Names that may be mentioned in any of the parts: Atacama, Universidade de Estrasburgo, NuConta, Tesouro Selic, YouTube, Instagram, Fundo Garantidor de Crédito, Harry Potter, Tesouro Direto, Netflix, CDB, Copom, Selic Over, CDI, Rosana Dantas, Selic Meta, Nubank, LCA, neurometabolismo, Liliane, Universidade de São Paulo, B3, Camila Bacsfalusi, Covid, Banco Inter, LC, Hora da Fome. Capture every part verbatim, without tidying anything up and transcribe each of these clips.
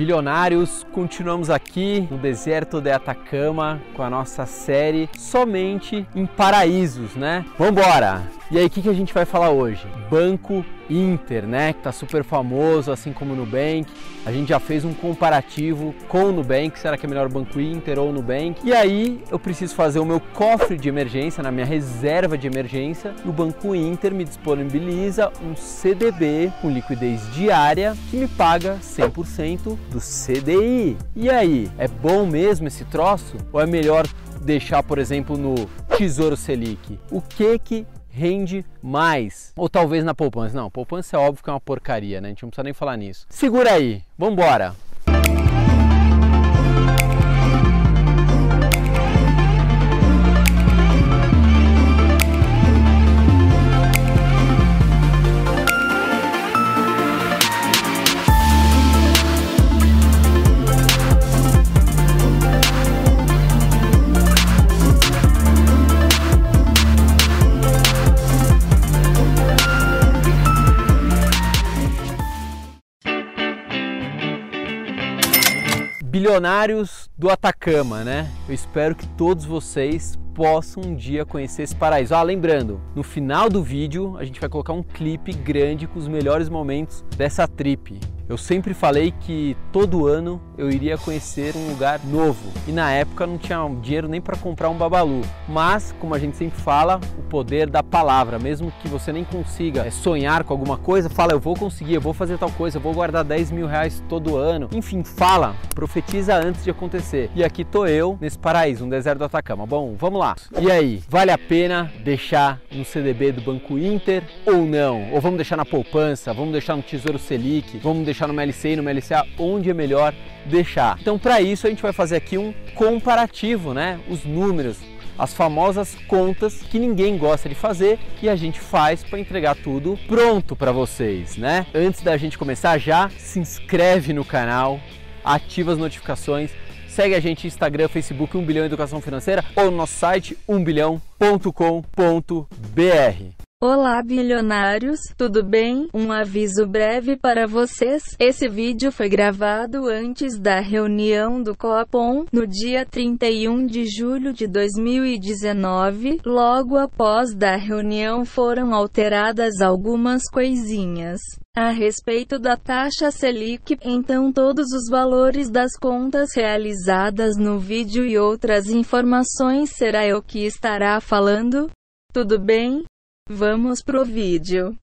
bilionários, continuamos aqui no deserto de Atacama com a nossa série somente em paraísos, né? Vambora! E aí, o que, que a gente vai falar hoje? Banco Inter, né? Que tá super famoso, assim como o Nubank. A gente já fez um comparativo com o Nubank. Será que é melhor o Banco Inter ou o Nubank? E aí, eu preciso fazer o meu cofre de emergência, na minha reserva de emergência. E o Banco Inter me disponibiliza um C D B com liquidez diária que me paga cem por cento do C D I. E aí, é bom mesmo esse troço? Ou é melhor deixar, por exemplo, no Tesouro Selic? O que que rende mais? Ou talvez na poupança? Não, poupança é óbvio que é uma porcaria, né? A gente não precisa nem falar nisso. Segura aí, vambora! Bilionários do Atacama, né? Eu espero que todos vocês possam um dia conhecer esse paraíso. Ah, lembrando, no final do vídeo a gente vai colocar um clipe grande com os melhores momentos dessa trip. Eu sempre falei que todo ano eu iria conhecer um lugar novo e na época não tinha dinheiro nem para comprar um babalu. Mas, como a gente sempre fala, o poder da palavra, mesmo que você nem consiga sonhar com alguma coisa, fala, eu vou conseguir, eu vou fazer tal coisa, eu vou guardar dez mil reais todo ano. Enfim, fala, profetiza antes de acontecer. E aqui tô eu, nesse paraíso, no deserto do Atacama. Bom, vamos lá. E aí, vale a pena deixar no C D B do Banco Inter ou não? Ou vamos deixar na poupança, vamos deixar no Tesouro Selic, vamos deixar no L C e no L C A, onde é melhor deixar? Então, para isso, a gente vai fazer aqui um comparativo, né? Os números, as famosas contas que ninguém gosta de fazer e a gente faz para entregar tudo pronto para vocês, né? Antes da gente começar, já se inscreve no canal, ativa as notificações, segue a gente no Instagram, Facebook, um bilhão Educação Financeira ou no nosso site um bilhão ponto com ponto br. Olá bilionários, tudo bem? Um aviso breve para vocês, esse vídeo foi gravado antes da reunião do Copom, no dia trinta e um de julho de dois mil e dezenove, logo após da reunião foram alteradas algumas coisinhas a respeito da taxa Selic, então todos os valores das contas realizadas no vídeo e outras informações será eu que estará falando, tudo bem? Vamos pro vídeo.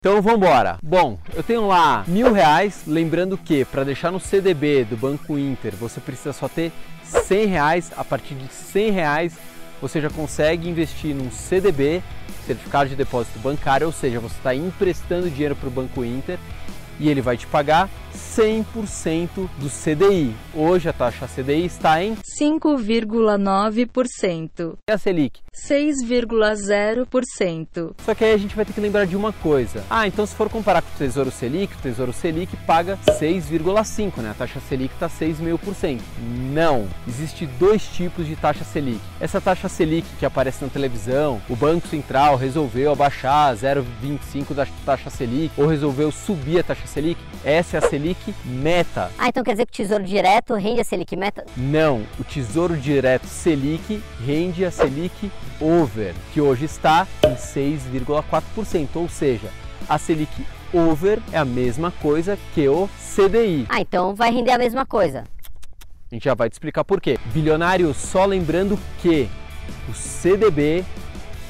Então vamos embora. Bom, eu tenho lá mil reais, lembrando que para deixar no C D B do Banco Inter você precisa só ter cem reais. A partir de cem reais você já consegue investir num C D B, certificado de depósito bancário, ou seja, você está emprestando dinheiro para o Banco Inter e ele vai te pagar cem por cento do C D I. Hoje a taxa C D I está em cinco vírgula nove por cento. E a Selic? seis vírgula zero por cento. Só que aí a gente vai ter que lembrar de uma coisa. Ah, então se for comparar com o Tesouro Selic, o Tesouro Selic paga seis vírgula cinco por cento, né? A taxa Selic está seis vírgula cinco por cento. Não! Existem dois tipos de taxa Selic. Essa taxa Selic que aparece na televisão, o Banco Central resolveu abaixar zero vírgula vinte e cinco por cento da taxa Selic ou resolveu subir a taxa Selic, essa é a Selic Meta. Ah, então quer dizer que o Tesouro Direto rende a Selic Meta? Não, o Tesouro Direto Selic rende a Selic Over, que hoje está em seis vírgula quatro por cento, ou seja, a Selic Over é a mesma coisa que o C D I. Ah, então vai render a mesma coisa. A gente já vai te explicar por quê. Bilionário, só lembrando que o C D B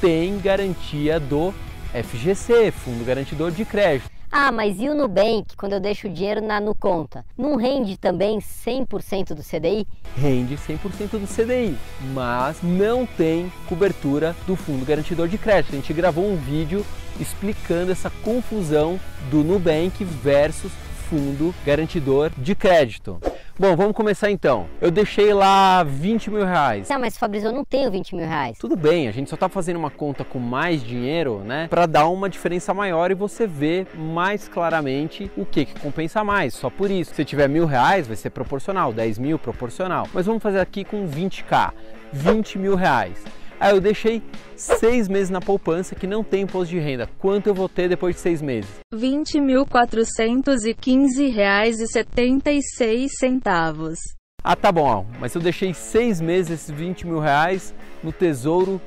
tem garantia do F G C, Fundo Garantidor de Crédito. Ah, mas e o Nubank, quando eu deixo o dinheiro na NuConta, não rende também cem por cento do C D I? Rende cem por cento do C D I, mas não tem cobertura do Fundo Garantidor de Crédito. A gente gravou um vídeo explicando essa confusão do Nubank versus Fundo Garantidor de Crédito. Bom, vamos começar então. Eu deixei lá vinte mil reais. Tá, mas Fabrício, eu não tenho vinte mil reais. Tudo bem, a gente só tá fazendo uma conta com mais dinheiro, né? Pra dar uma diferença maior e você ver mais claramente o que que compensa mais. Só por isso. Se tiver mil reais, vai ser proporcional. dez mil, proporcional. Mas vamos fazer aqui com vinte mil. vinte mil reais. Ah, eu deixei seis meses na poupança que não tem imposto de renda. Quanto eu vou ter depois de seis meses? vinte mil quatrocentos e quinze reais e setenta e seis centavos. Ah, tá bom, ó, mas eu deixei seis meses esses vinte mil reais no Tesouro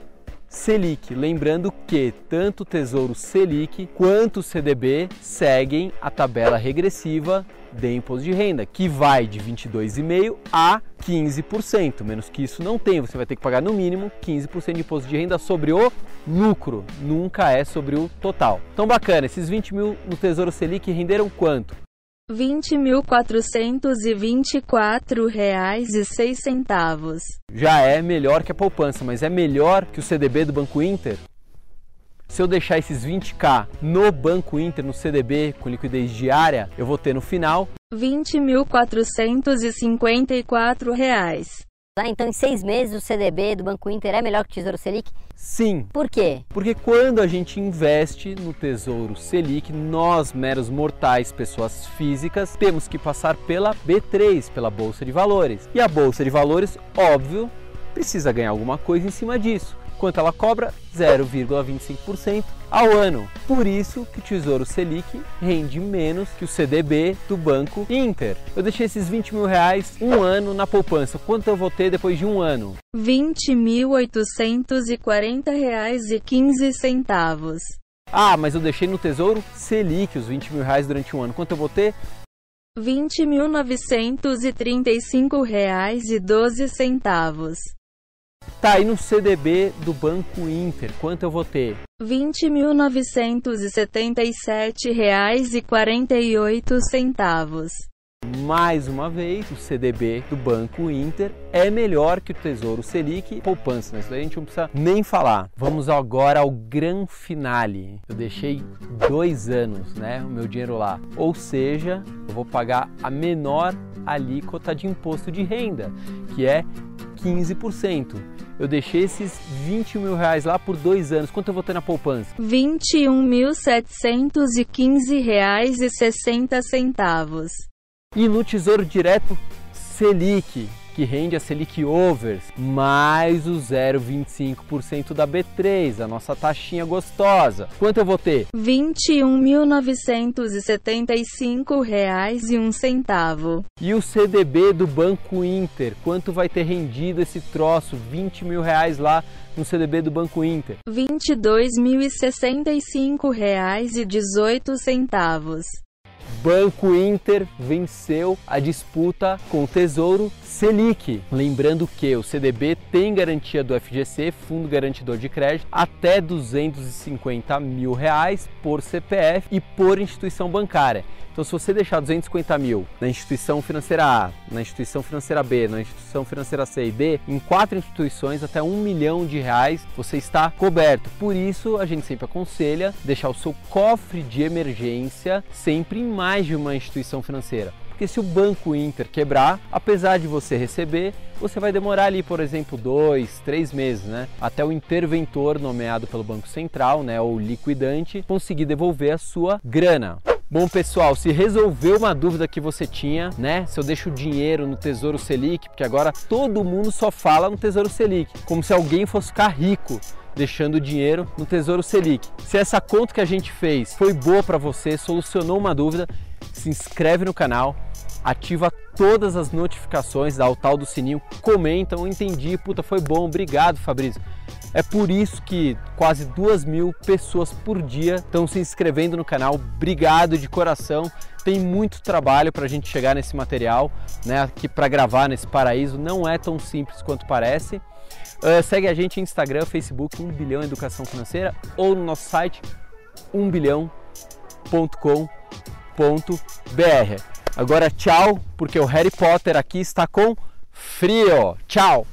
Selic. Lembrando que tanto o Tesouro Selic quanto o C D B seguem a tabela regressiva de imposto de renda, que vai de vinte e dois vírgula cinco por cento a quinze por cento. Menos que isso não tem, você vai ter que pagar no mínimo quinze por cento de imposto de renda sobre o lucro, nunca é sobre o total. Então bacana, esses vinte mil no Tesouro Selic renderam quanto? vinte mil quatrocentos e vinte e quatro reais e seis centavos. Já é melhor que a poupança, mas é melhor que o C D B do Banco Inter? Se eu deixar esses vinte mil no Banco Inter, no C D B, com liquidez diária, eu vou ter no final vinte mil quatrocentos e cinquenta e quatro reais. Ah, então em seis meses o C D B do Banco Inter é melhor que o Tesouro Selic? Sim. Por quê? Porque quando a gente investe no Tesouro Selic, nós, meros mortais, pessoas físicas, temos que passar pela B três, pela Bolsa de Valores. E a Bolsa de Valores, óbvio, precisa ganhar alguma coisa em cima disso. Quanto ela cobra? zero vírgula vinte e cinco por cento ao ano. Por isso que o Tesouro Selic rende menos que o C D B do Banco Inter. Eu deixei esses vinte mil reais um ano na poupança. Quanto eu vou ter depois de um ano? vinte mil oitocentos e quarenta reais e quinze centavos. Ah, mas eu deixei no Tesouro Selic os vinte mil reais durante um ano. Quanto eu vou ter? vinte mil novecentos e trinta e cinco reais e doze centavos. Tá, e no C D B do Banco Inter, quanto eu vou ter? vinte mil novecentos e setenta e sete reais e quarenta e oito centavos. Mais uma vez, o C D B do Banco Inter é melhor que o Tesouro Selic e poupança, né? Isso daí a gente não precisa nem falar. Vamos agora ao gran finale. Eu deixei dois anos, né, o meu dinheiro lá. Ou seja, eu vou pagar a menor alíquota de imposto de renda, que é quinze por cento. Eu deixei esses vinte mil reais lá por dois anos. Quanto eu vou ter na poupança? vinte e um mil setecentos e quinze reais e sessenta centavos. E no Tesouro Direto Selic, que rende a Selic Over, mais o zero vírgula vinte e cinco por cento da B três, a nossa taxinha gostosa. Quanto eu vou ter? vinte e um mil novecentos e setenta e cinco reais e um centavo. E o C D B do Banco Inter, quanto vai ter rendido esse troço? vinte mil reais lá no C D B do Banco Inter. vinte e dois mil e sessenta e cinco reais e dezoito centavos. Banco Inter venceu a disputa com o Tesouro Selic. Lembrando que o C D B tem garantia do F G C, Fundo Garantidor de Crédito, até duzentos e cinquenta mil reais por C P F e por instituição bancária. Então, se você deixar duzentos e cinquenta mil na instituição financeira A, na instituição financeira B, na instituição financeira C e D, em quatro instituições até um milhão de reais você está coberto. Por isso, a gente sempre aconselha deixar o seu cofre de emergência sempre em mais de uma instituição financeira. Porque se o Banco Inter quebrar, apesar de você receber, você vai demorar ali, por exemplo, dois, três meses, né? Até o interventor nomeado pelo Banco Central, né, ou liquidante, conseguir devolver a sua grana. Bom, pessoal, se resolveu uma dúvida que você tinha, né? Se eu deixo o dinheiro no Tesouro Selic, porque agora todo mundo só fala no Tesouro Selic, como se alguém fosse ficar rico deixando o dinheiro no Tesouro Selic. Se essa conta que a gente fez foi boa para você, solucionou uma dúvida, se inscreve no canal, ativa todas as notificações, dá o tal do sininho, comenta, eu entendi, puta, foi bom, obrigado, Fabrício. É por isso que quase duas mil pessoas por dia estão se inscrevendo no canal. Obrigado de coração. Tem muito trabalho para a gente chegar nesse material, né? Aqui para gravar nesse paraíso não é tão simples quanto parece. Uh, segue a gente em Instagram, Facebook, um bilhão Educação Financeira, ou no nosso site um bilhão ponto com ponto br. Agora tchau, porque o Harry Potter aqui está com frio. Tchau!